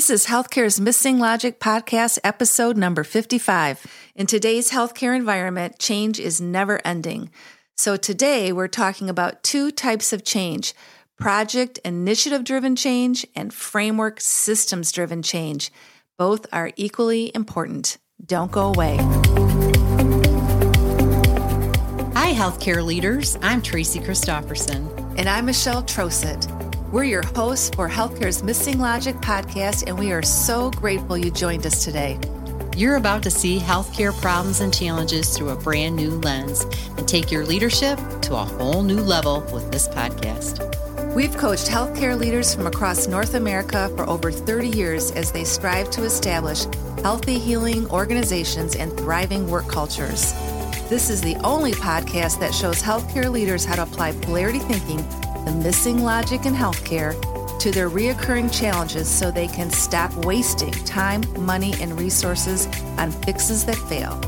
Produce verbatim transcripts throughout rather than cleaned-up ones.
This is Healthcare's Missing Logic podcast, episode number fifty-five. In today's healthcare environment, change is never ending. So today we're talking about two types of change, project initiative-driven change and framework systems-driven change. Both are equally important. Don't go away. Hi, healthcare leaders. I'm Tracy Christopherson. And I'm Michelle Troset. We're your hosts for Healthcare's Missing Logic podcast, and we are so grateful you joined us today. You're about to see healthcare problems and challenges through a brand new lens and take your leadership to a whole new level with this podcast. We've coached healthcare leaders from across North America for over thirty years as they strive to establish healthy, healing organizations and thriving work cultures. This is the only podcast that shows healthcare leaders how to apply polarity thinking, the missing logic in healthcare, to their reoccurring challenges so they can stop wasting time, money, and resources on fixes that fail.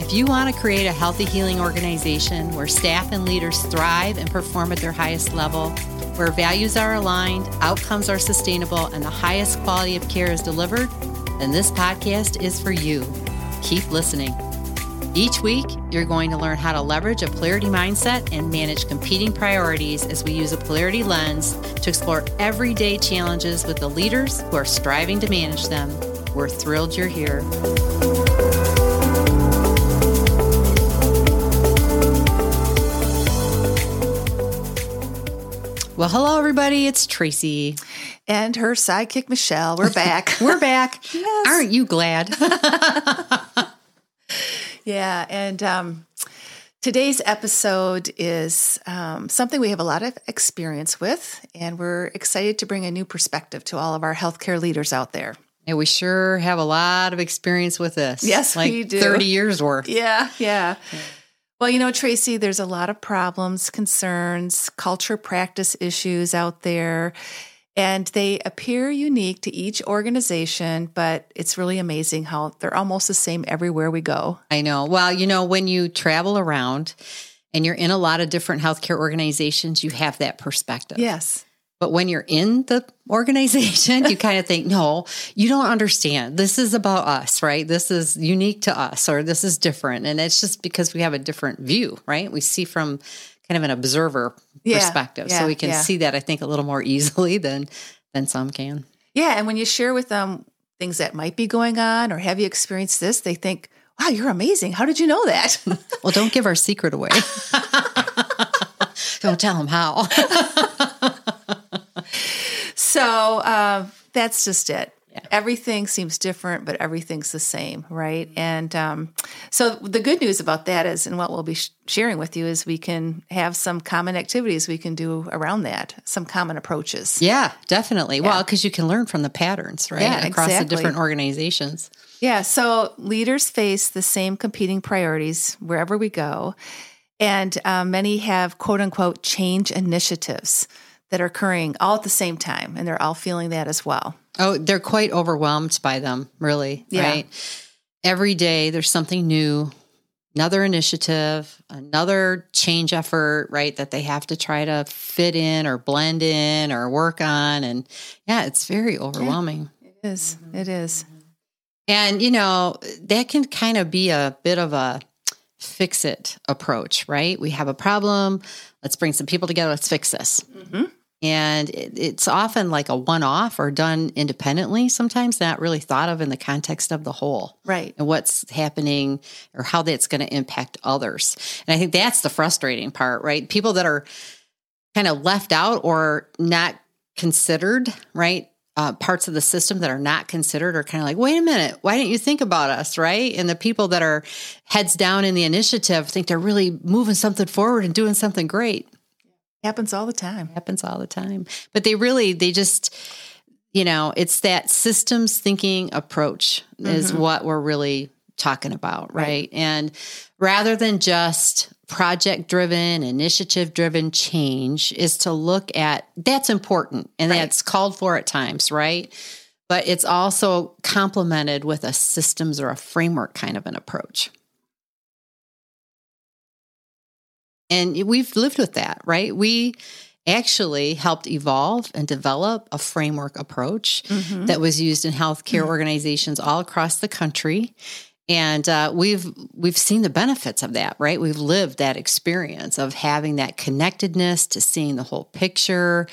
If you want to create a healthy healing organization where staff and leaders thrive and perform at their highest level, where values are aligned, outcomes are sustainable, and the highest quality of care is delivered, then this podcast is for you. Keep listening. Each week, you're going to learn how to leverage a polarity mindset and manage competing priorities as we use a polarity lens to explore everyday challenges with the leaders who are striving to manage them. We're thrilled you're here. Well, hello, everybody. It's Tracy. And her sidekick, Michelle. We're back. We're back. Yes. Aren't you glad? Yeah, and um, today's episode is um, something we have a lot of experience with, and we're excited to bring a new perspective to all of our healthcare leaders out there. And we sure have a lot of experience with this. Yes, like we do. thirty years worth. Yeah, yeah. yeah. Well, you know, Tracy, there's a lot of problems, concerns, culture practice issues out there, and they appear unique to each organization, but it's really amazing how they're almost the same everywhere we go. I know. Well, you know, when you travel around and you're in a lot of different healthcare organizations, you have that perspective. Yes. But when you're in the organization, you kind of think, no, you don't understand. This is about us, right? This is unique to us, or this is different. And it's just because we have a different view, right? We see from kind of an observer yeah, perspective. Yeah, so we can yeah. see that, I think, a little more easily than than some can. Yeah, and when you share with them things that might be going on or have you experienced this, they think, wow, you're amazing. How did you know that? Well, don't give our secret away. Don't tell them how. So uh, that's just it. Yeah. Everything seems different, but everything's the same, right? And um, so the good news about that is, and what we'll be sh- sharing with you is we can have some common activities we can do around that, some common approaches. Yeah, definitely. Yeah. Well, because you can learn from the patterns, right? Yeah, Across exactly. the different organizations. Yeah, so leaders face the same competing priorities wherever we go. And uh, many have, quote unquote, change initiatives that are occurring all at the same time, and they're all feeling that as well. Oh, they're quite overwhelmed by them, really, yeah. right? Every day there's something new, another initiative, another change effort, right, that they have to try to fit in or blend in or work on. And yeah, it's very overwhelming. Yeah, it is. Mm-hmm. It is. And, you know, that can kind of be a bit of a fix-it approach, right? We have a problem. Let's bring some people together. Let's fix this. Mm-hmm. And it's often like a one-off or done independently, sometimes not really thought of in the context of the whole. Right. And what's happening or how that's going to impact others. And I think that's the frustrating part, right? People that are kind of left out or not considered, right? Uh, parts of the system that are not considered are kind of like, wait a minute, why didn't you think about us, right? And the people that are heads down in the initiative think they're really moving something forward and doing something great. Happens all the time. Happens all the time. But they really, they just, you know, it's that systems thinking approach is mm-hmm. what we're really talking about, right? right? And rather than just project-driven, initiative-driven change is to look at, that's important and right. that's called for at times, right? But it's also complemented with a systems or a framework kind of an approach. And we've lived with that, right? We, actually helped evolve and develop a framework approach mm-hmm. that was used in healthcare mm-hmm. organizations all across the country. And uh, we've we've seen the benefits of that, right? We've lived that experience of having that connectedness to seeing the whole picture,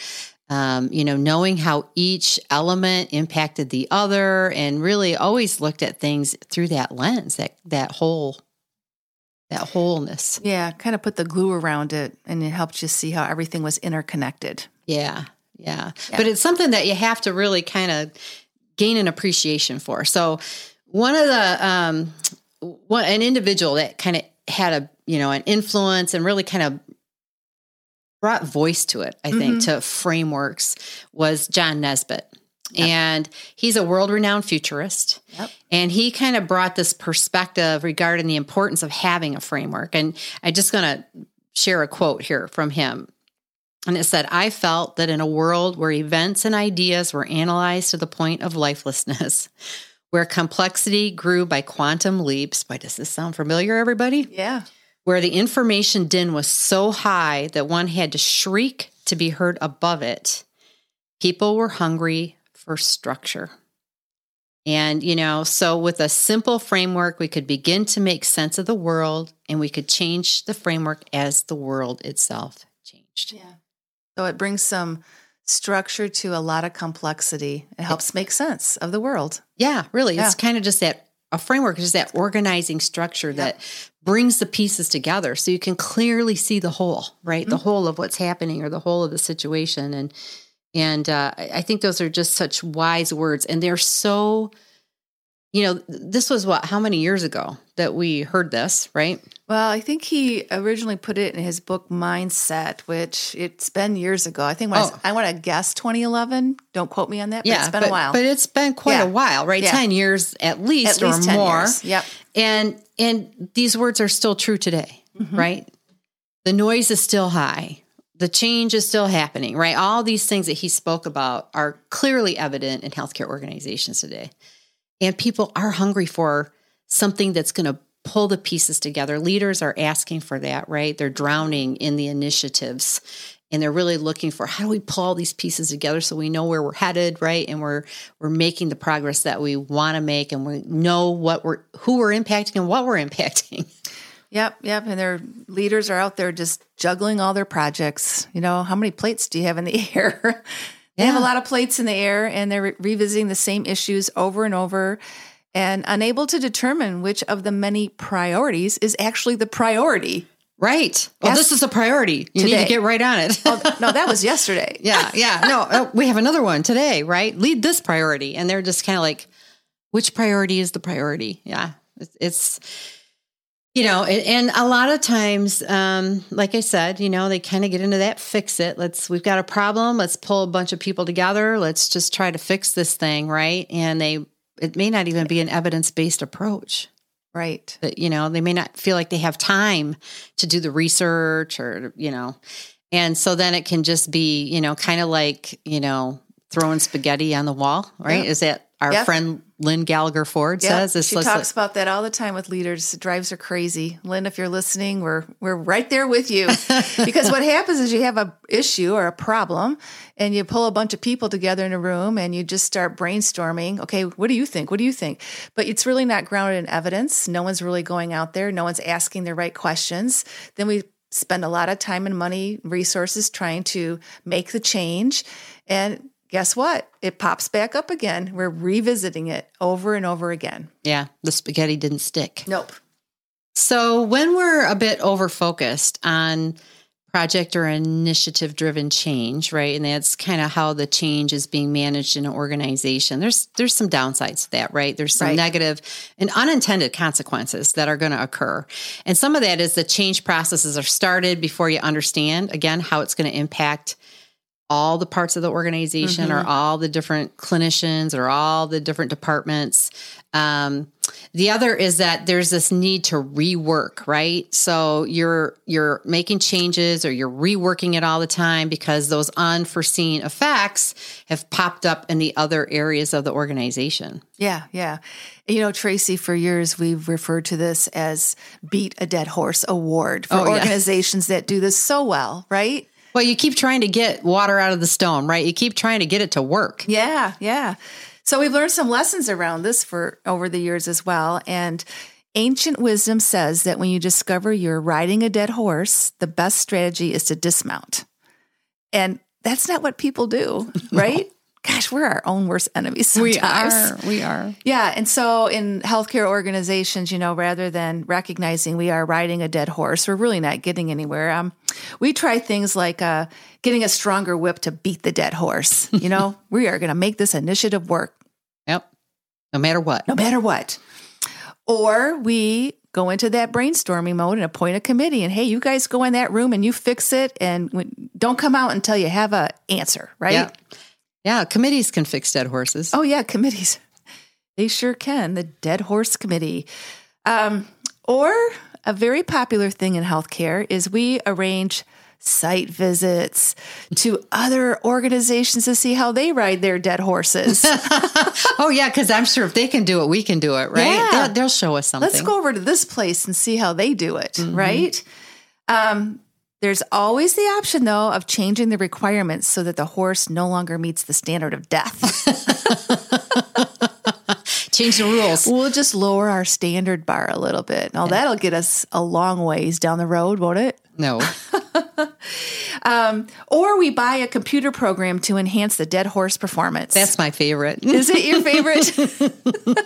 um, you know, knowing how each element impacted the other, and really always looked at things through that lens, that that whole that wholeness. Yeah, kind of put the glue around it, and it helped you see how everything was interconnected. Yeah, yeah. yeah. But it's something that you have to really kind of gain an appreciation for. So. One of the, um, one, an individual that kind of had a, you know, an influence and really kind of brought voice to it, I think, mm-hmm. to frameworks was John Nesbitt. Yep. And he's a world-renowned futurist. Yep. And he kind of brought this perspective regarding the importance of having a framework. And I'm just going to share a quote here from him. And it said, I felt that in a world where events and ideas were analyzed to the point of lifelessness, where complexity grew by quantum leaps. Boy, does this sound familiar, everybody? Yeah. Where the information din was so high that one had to shriek to be heard above it. People were hungry for structure. And, you know, so with a simple framework, we could begin to make sense of the world, and we could change the framework as the world itself changed. Yeah. So it brings some structure to a lot of complexity. It helps make sense of the world. Yeah, really. Yeah. It's kind of just that a framework is that organizing structure yep. that brings the pieces together so you can clearly see the whole, right? Mm-hmm. The whole of what's happening or the whole of the situation. And and uh, I think those are just such wise words. And they're so, you know, this was what, how many years ago that we heard this, right? Well, I think he originally put it in his book Mindset, which it's been years ago. I think when oh. I, I want to guess twenty eleven. Don't quote me on that, but yeah, it's been but, a while. But it's been quite yeah. a while, right? Yeah. ten years at least, at least or more. Years. Yep. And and these words are still true today, mm-hmm. right? The noise is still high. The change is still happening, right? All these things that he spoke about are clearly evident in healthcare organizations today. And people are hungry for something that's going to pull the pieces together. Leaders are asking for that, right? They're drowning in the initiatives, and they're really looking for how do we pull all these pieces together so we know where we're headed, right? And we're we're making the progress that we want to make, and we know what we're who we're impacting and what we're impacting. Yep, yep. And their leaders are out there just juggling all their projects. You know, how many plates do you have in the air? They yeah. have a lot of plates in the air, and they're re- revisiting the same issues over and over, and unable to determine which of the many priorities is actually the priority. Right. Well, yes. This is a priority. You today. Need to get right on it. oh, no, that was yesterday. yeah, yeah. No, oh, we have another one today, right? Lead this priority. And they're just kind of like, which priority is the priority? Yeah, it's... it's You know, and, and a lot of times, um, like I said, you know, they kind of get into that fix it. Let's, we've got a problem. Let's pull a bunch of people together. Let's just try to fix this thing. Right. And they, it may not even be an evidence-based approach. Right. But, you know, they may not feel like they have time to do the research or, you know, and so then it can just be, you know, kind of like, you know, throwing spaghetti on the wall. Right. Yeah. Is that our yeah. friend? Lynn Gallagher Ford yep. says. This she talks like, about that all the time with leaders. It drives her crazy. Lynn, if you're listening, we're we're right there with you. Because what happens is you have an issue or a problem, and you pull a bunch of people together in a room, and you just start brainstorming. Okay, what do you think? What do you think? But it's really not grounded in evidence. No one's really going out there. No one's asking the right questions. Then we spend a lot of time and money, resources, trying to make the change, and guess what? It pops back up again. We're revisiting it over and over again. Yeah, the spaghetti didn't stick. Nope. So when we're a bit over-focused on project or initiative-driven change, right, and that's kind of how the change is being managed in an organization, there's there's some downsides to that, right? There's some right. negative and unintended consequences that are going to occur. And some of that is the change processes are started before you understand, again, how it's going to impact all the parts of the organization mm-hmm. or all the different clinicians or all the different departments. Um, the other is that there's this need to rework, right? So you're you're making changes or you're reworking it all the time because those unforeseen effects have popped up in the other areas of the organization. Yeah, yeah. You know, Tracy, for years we've referred to this as Beat a Dead Horse Award for oh, organizations yeah. that do this so well, right? Well, you keep trying to get water out of the stone, right? You keep trying to get it to work. Yeah, yeah. So we've learned some lessons around this for over the years as well. And ancient wisdom says that when you discover you're riding a dead horse, the best strategy is to dismount. And that's not what people do, right? No. Gosh, we're our own worst enemies sometimes. We are, we are. Yeah, and so in healthcare organizations, you know, rather than recognizing we are riding a dead horse, we're really not getting anywhere. Um, we try things like uh, getting a stronger whip to beat the dead horse. You know, we are going to make this initiative work. Yep, no matter what. No matter what. Or we go into that brainstorming mode and appoint a committee and, hey, you guys go in that room and you fix it and don't come out until you have an answer, right? Yeah. Yeah, committees can fix dead horses. Oh, yeah, committees. They sure can. The Dead Horse Committee. Um, or a very popular thing in healthcare is we arrange site visits to other organizations to see how they ride their dead horses. Oh, yeah, because I'm sure if they can do it, we can do it, right? Yeah. They'll, they'll show us something. Let's go over to this place and see how they do it, mm-hmm. right? Um There's always the option, though, of changing the requirements so that the horse no longer meets the standard of death. Change the rules. We'll just lower our standard bar a little bit. Now, yeah. That'll get us a long ways down the road, won't it? No. um, or we buy a computer program to enhance the dead horse performance. That's my favorite. Is it your favorite?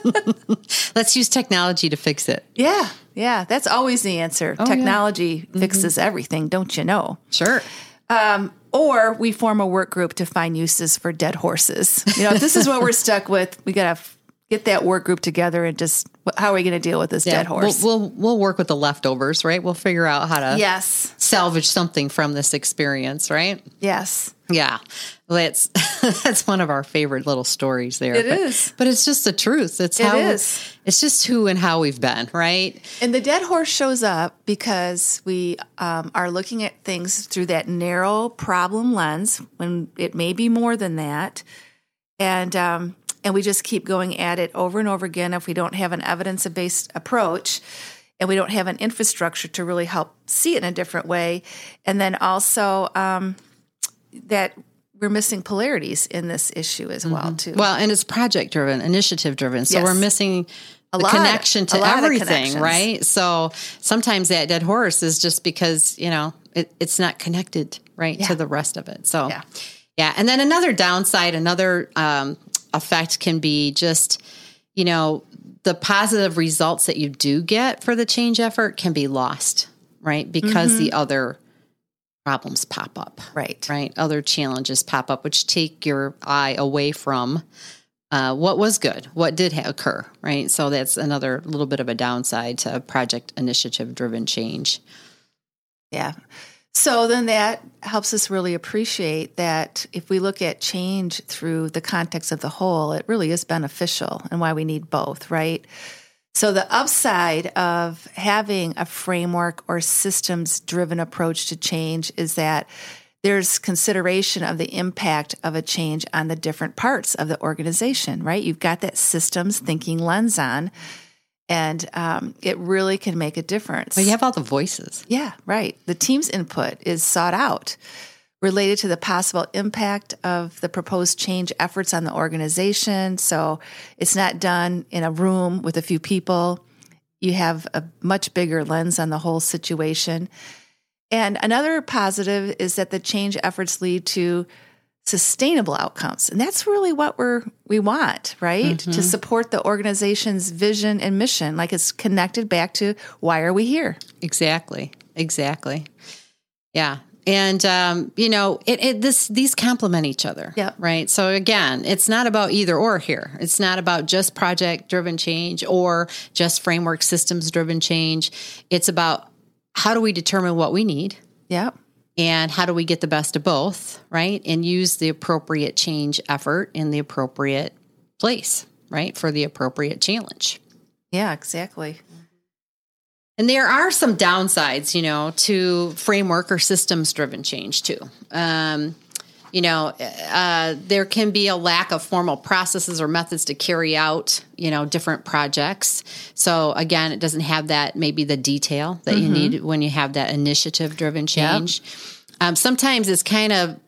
Let's use technology to fix it. Yeah. Yeah, that's always the answer. Oh, Technology yeah. fixes mm-hmm. everything, don't you know? Sure. Um, or we form a work group to find uses for dead horses. You know, if this is what we're stuck with, we got to f- get that work group together and just, how are we going to deal with this yeah. dead horse? We'll, we'll we'll work with the leftovers, right? We'll figure out how to yes. salvage something from this experience, right? Yes. Yeah, well, that's that's one of our favorite little stories there. It but, is. But it's just the truth. It's how it is. It's just who and how we've been, right? And the dead horse shows up because we um, are looking at things through that narrow problem lens when it may be more than that. And um, and we just keep going at it over and over again if we don't have an evidence-based approach. And we don't have an infrastructure to really help see it in a different way. And then also... Um, that we're missing polarities in this issue as well, mm-hmm. too. Well, and it's project-driven, initiative-driven. So yes. we're missing a the lot, connection to everything, right? So sometimes that dead horse is just because, you know, it, it's not connected, right, yeah. to the rest of it. So, yeah. yeah. And then another downside, another um, effect can be just, you know, the positive results that you do get for the change effort can be lost, right? Because mm-hmm. the other problems pop up, right? Right. Other challenges pop up, which take your eye away from uh, what was good, what did ha- occur, right? So that's another little bit of a downside to project initiative-driven change. Yeah. So then that helps us really appreciate that if we look at change through the context of the whole, it really is beneficial and why we need both, right? So the upside of having a framework or systems-driven approach to change is that there's consideration of the impact of a change on the different parts of the organization, right? You've got that systems thinking lens on, and um, it really can make a difference. Well, you have all the voices. Yeah, right. The team's input is sought out related to the possible impact of the proposed change efforts on the organization. So it's not done in a room with a few people. You have a much bigger lens on the whole situation. And another positive is that the change efforts lead to sustainable outcomes. And that's really what we're we want, right? Mm-hmm. To support the organization's vision and mission. Like it's connected back to why are we here? Exactly. Exactly. Yeah. And, um, you know, it, it, this, these complement each other, yep. right? So again, it's not about either or here. It's not about just project-driven change or just framework systems-driven change. It's about how do we determine what we need? Yep. And how do we get the best of both, right? And use the appropriate change effort in the appropriate place, right? For the appropriate challenge. Yeah, exactly. And there are some downsides, you know, to framework or systems-driven change, too. Um, you know, uh, there can be a lack of formal processes or methods to carry out, you know, different projects. So, again, it doesn't have that, maybe the detail that mm-hmm. you need when you have that initiative-driven change. Yep. Um, sometimes it's kind of,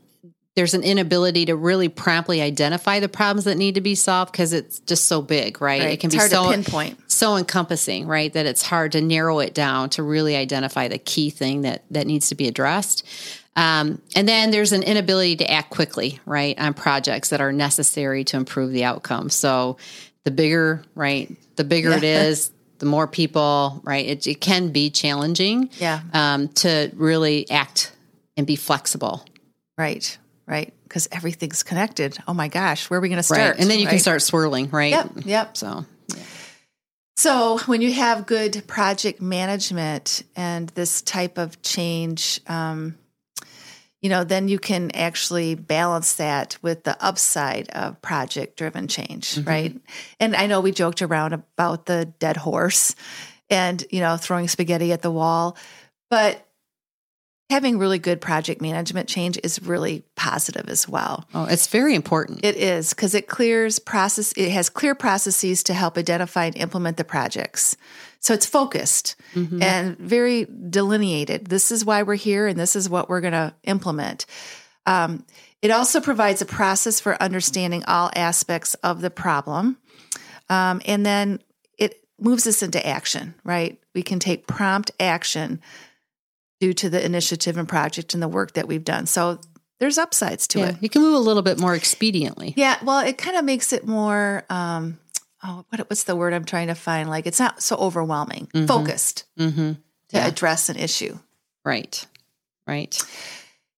there's an inability to really promptly identify the problems that need to be solved because it's just so big, right? right. It can it's be hard so to pinpoint. so encompassing, right? That it's hard to narrow it down to really identify the key thing that, that needs to be addressed. Um, and then there's an inability to act quickly, right, on projects that are necessary to improve the outcome. So the bigger, right, the bigger yeah. it is, the more people, right, it, it can be challenging yeah. um, to really act and be flexible. Right. Right, because everything's connected. Oh my gosh, where are we going to start? Right. And then you right? can start swirling, right? Yep, yep. So, yeah. so when you have good project management and this type of change, um, you know, then you can actually balance that with the upside of project-driven change, mm-hmm. right? And I know we joked around about the dead horse and, you know, throwing spaghetti at the wall, but having really good project management change is really positive as well. Oh, it's very important. It is, because it clears process. It has clear processes to help identify and implement the projects. So it's focused mm-hmm. and very delineated. This is why we're here, and this is what we're going to implement. Um, it also provides a process for understanding all aspects of the problem, um, and then it moves us into action. Right? We can take prompt action due to the initiative and project and the work that we've done. So there's upsides to yeah, it. You can move a little bit more expediently. Yeah, well, it kind of makes it more, um, oh, what, what's the word I'm trying to find? Like, it's not so overwhelming, mm-hmm. focused mm-hmm. to yeah. address an issue. Right, right.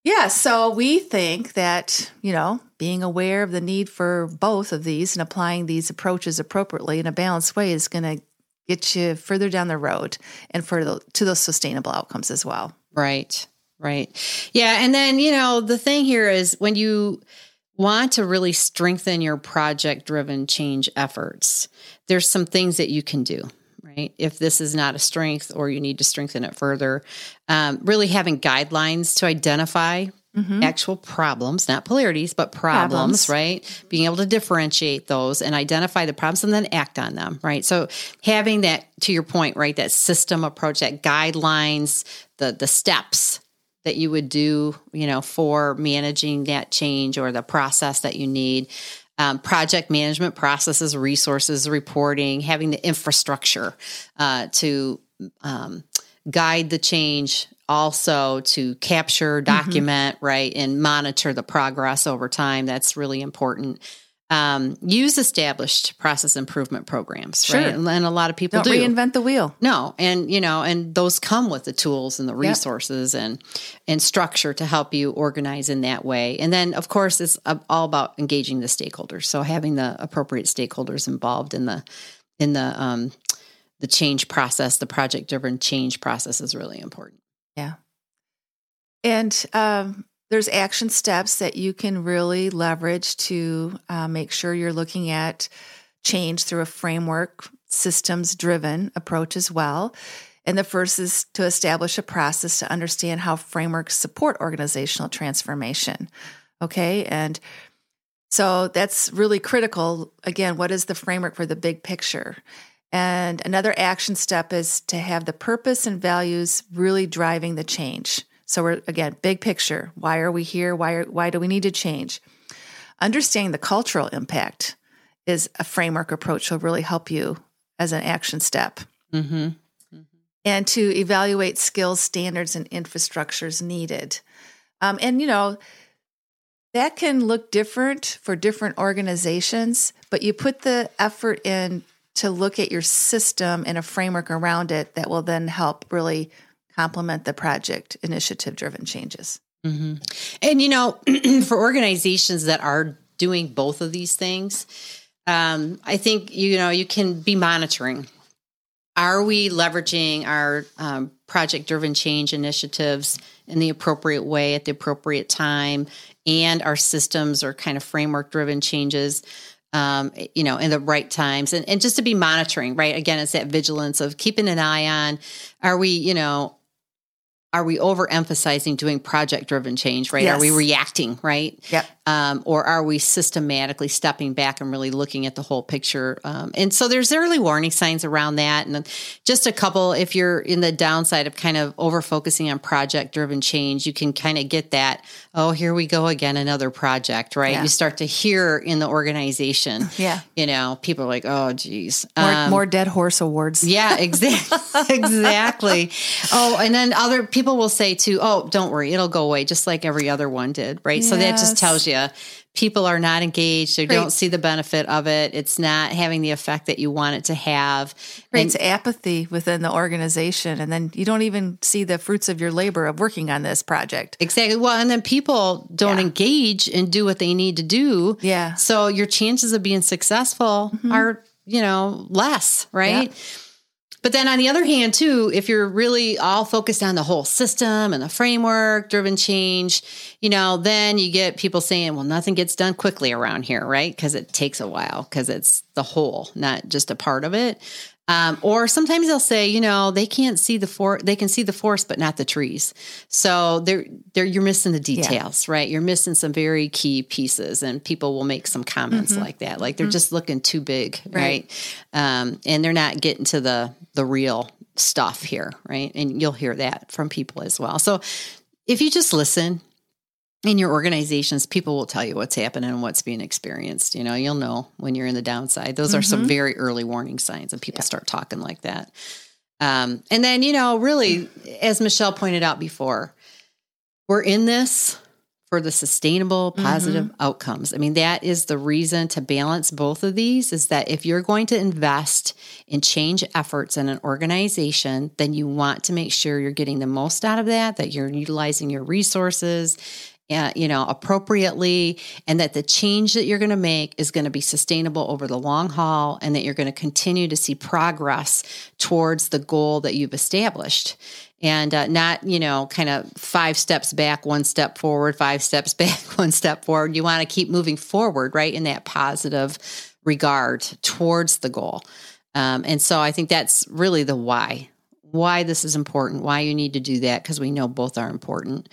Yeah, so we think that, you know, being aware of the need for both of these and applying these approaches appropriately in a balanced way is going to get you further down the road and further to those sustainable outcomes as well. Right, right. Yeah, and then, you know, the thing here is when you want to really strengthen your project-driven change efforts, there's some things that you can do, right? If this is not a strength or you need to strengthen it further, um, really having guidelines to identify mm-hmm. actual problems, not polarities, but problems, problems, right? Being able to differentiate those and identify the problems and then act on them, right? So having that, to your point, right, that system approach, that guidelines, the the steps that you would do, you know, for managing that change or the process that you need. Um, project management processes, resources, reporting, having the infrastructure uh, to um, guide the change, also to capture, document, mm-hmm. right, and monitor the progress over time. That's really important. Um, use established process improvement programs, sure. right? And, and a lot of people Don't do. reinvent the wheel. No, and you know, and those come with the tools and the resources yep. and and structure to help you organize in that way. And then, of course, it's all about engaging the stakeholders. So having the appropriate stakeholders involved in the in the um, the change process, the project-driven change process is really important. Yeah. And um, there's action steps that you can really leverage to uh, make sure you're looking at change through a framework, systems-driven approach as well. And the first is to establish a process to understand how frameworks support organizational transformation. Okay. And so that's really critical. Again, what is the framework for the big picture? And another action step is to have the purpose and values really driving the change. So we're, again, big picture. Why are we here? Why are, why do we need to change? Understanding the cultural impact is a framework approach that will really help you as an action step. Mm-hmm. Mm-hmm. And to evaluate skills, standards, and infrastructures needed. Um, and, you know, that can look different for different organizations, but you put the effort in to look at your system and a framework around it that will then help really complement the project initiative-driven changes. Mm-hmm. And, you know, for organizations that are doing both of these things, um, I think, you know, you can be monitoring. Are we leveraging our um, project-driven change initiatives in the appropriate way at the appropriate time, and our systems or kind of framework-driven changes Um, you know, in the right times, and, and just to be monitoring, right? Again, it's that vigilance of keeping an eye on, are we, you know, are we overemphasizing doing project-driven change, right? Yes. Are we reacting, right? Yep. Um, or are we systematically stepping back and really looking at the whole picture? Um, and so there's early warning signs around that. And then just a couple, if you're in the downside of kind of over-focusing on project-driven change, you can kind of get that, oh, here we go again, another project, right? Yeah. You start to hear in the organization, yeah, you know, people are like, oh, geez. More, um, more dead horse awards. Yeah, exactly. exactly. Oh, and then other people will say too, oh, don't worry, it'll go away, just like every other one did, right? Yes. So that just tells you, people are not engaged. They Creates, don't see the benefit of it. It's not having the effect that you want it to have. Creates and, apathy within the organization. And then you don't even see the fruits of your labor of working on this project. Exactly. Well, and then people don't yeah. engage and do what they need to do. Yeah. So your chances of being successful mm-hmm. are, you know, less, right? Yeah. But then on the other hand, too, if you're really all focused on the whole system and the framework, driven change, you know, then you get people saying, well, nothing gets done quickly around here, right? Because it takes a while, because it's the whole, not just a part of it. Um, or sometimes they'll say, you know, they can't see the for- they can see the forest, but not the trees. So they're, they're, you're missing the details, yeah. right? You're missing some very key pieces, and people will make some comments mm-hmm. like that. Like they're mm-hmm. just looking too big, right? right? Um, and they're not getting to the, the real stuff here, right? And you'll hear that from people as well. So if you just listen in your organizations, people will tell you what's happening and what's being experienced. You know, you'll know when you're in the downside. Those mm-hmm. are some very early warning signs, and people yeah. start talking like that. Um, and then, you know, really, as Michelle pointed out before, we're in this for the sustainable, positive mm-hmm. outcomes. I mean, that is the reason to balance both of these, is that if you're going to invest in change efforts in an organization, then you want to make sure you're getting the most out of that, that you're utilizing your resources, Uh, you know, appropriately, and that the change that you're going to make is going to be sustainable over the long haul, and that you're going to continue to see progress towards the goal that you've established. And uh, not, you know, kind of five steps back, one step forward, five steps back, one step forward. You want to keep moving forward, right, in that positive regard towards the goal. Um, and so I think that's really the why, why this is important, why you need to do that, because we know both are important.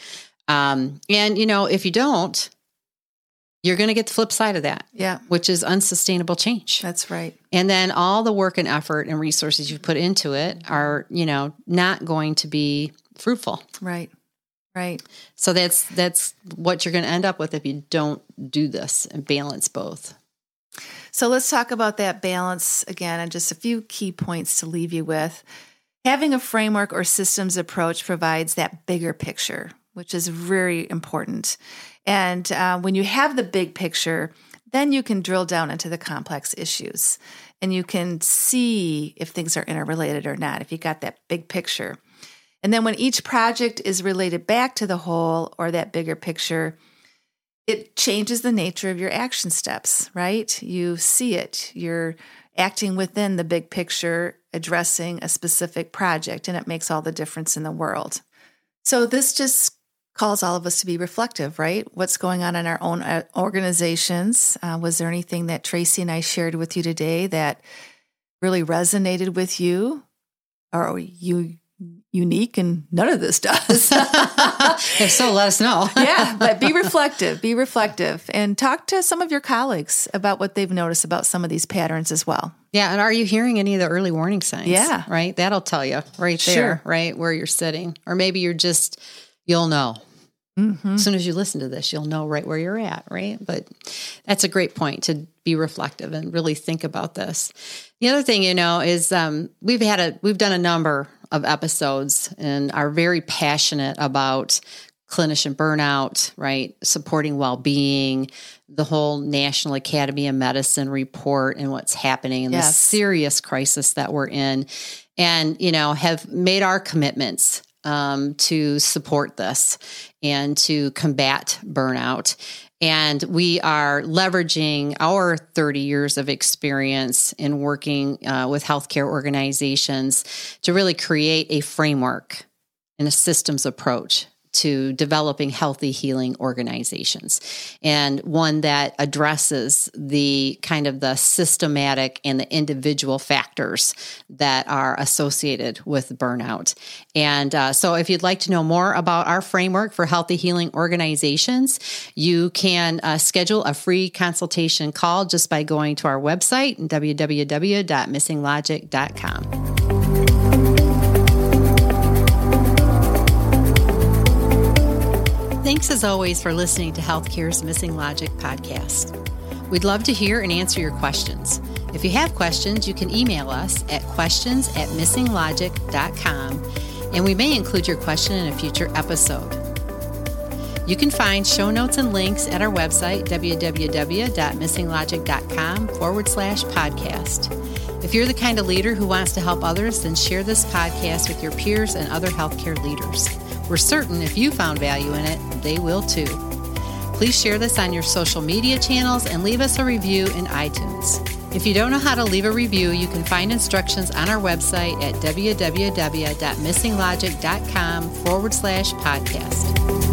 Um, and you know, if you don't, you're going to get the flip side of that, yeah, which is unsustainable change. That's right. And then all the work and effort and resources you've put into it are, you know, not going to be fruitful. Right. Right. So that's, that's what you're going to end up with if you don't do this and balance both. So let's talk about that balance again, and just a few key points to leave you with. Having a framework or systems approach provides that bigger picture, which is very important. And uh, when you have the big picture, then you can drill down into the complex issues, and you can see if things are interrelated or not, if you got that big picture. And then when each project is related back to the whole or that bigger picture, it changes the nature of your action steps, right? You see it. You're acting within the big picture, addressing a specific project, and it makes all the difference in the world. So this just calls all of us to be reflective, right? What's going on in our own organizations? Uh, was there anything that Tracy and I shared with you today that really resonated with you? Or are you unique and none of this does? If so, let us know. Yeah, but be reflective, be reflective, and talk to some of your colleagues about what they've noticed about some of these patterns as well. Yeah, and are you hearing any of the early warning signs? Yeah. Right? That'll tell you right there, sure. right, where you're sitting. Or maybe you're just... You'll know. Mm-hmm. As soon as you listen to this, you'll know right where you're at, right? But that's a great point, to be reflective and really think about this. The other thing, you know, is um, we've had a we've done a number of episodes and are very passionate about clinician burnout, right? Supporting well-being, the whole National Academy of Medicine report and what's happening and yes. the serious crisis that we're in, and, you know, have made our commitments Um, to support this and to combat burnout. And we are leveraging our thirty years of experience in working uh, with healthcare organizations to really create a framework and a systems approach to developing healthy, healing organizations, and one that addresses the kind of the systematic and the individual factors that are associated with burnout. And uh, so if you'd like to know more about our framework for healthy, healing organizations, you can uh, schedule a free consultation call just by going to our website, w w w dot missing logic dot com. Thanks as always for listening to Healthcare's Missing Logic podcast. We'd love to hear and answer your questions. If you have questions, you can email us at questions at missing logic dot com, and we may include your question in a future episode. You can find show notes and links at our website, w w w dot missing logic dot com forward slash podcast. If you're the kind of leader who wants to help others, then share this podcast with your peers and other healthcare leaders. We're certain if you found value in it, they will too. Please share this on your social media channels and leave us a review in iTunes. If you don't know how to leave a review, you can find instructions on our website at w w w dot missing logic dot com forward slash podcast.